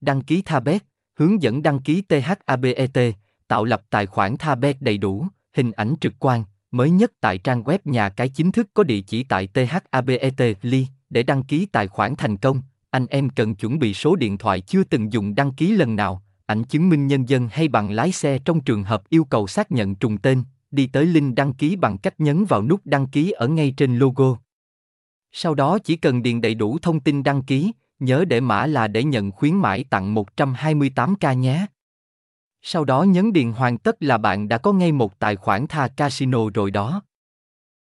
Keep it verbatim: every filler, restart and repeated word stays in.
Đăng ký Thabet, hướng dẫn đăng ký Thabet, tạo lập tài khoản Thabet đầy đủ, hình ảnh trực quan, mới nhất tại trang web nhà cái chính thức có địa chỉ tại Thabet.ly. Để đăng ký tài khoản thành công, anh em cần chuẩn bị số điện thoại chưa từng dùng đăng ký lần nào, ảnh chứng minh nhân dân hay bằng lái xe trong trường hợp yêu cầu xác nhận trùng tên. Đi tới link đăng ký bằng cách nhấn vào nút đăng ký ở ngay trên logo. Sau đó chỉ cần điền đầy đủ thông tin đăng ký, nhớ để mã là để nhận khuyến mãi tặng một trăm hai mươi tám k nhé. Sau đó nhấn điền hoàn tất là bạn đã có ngay một tài khoản Tha Casino rồi đó.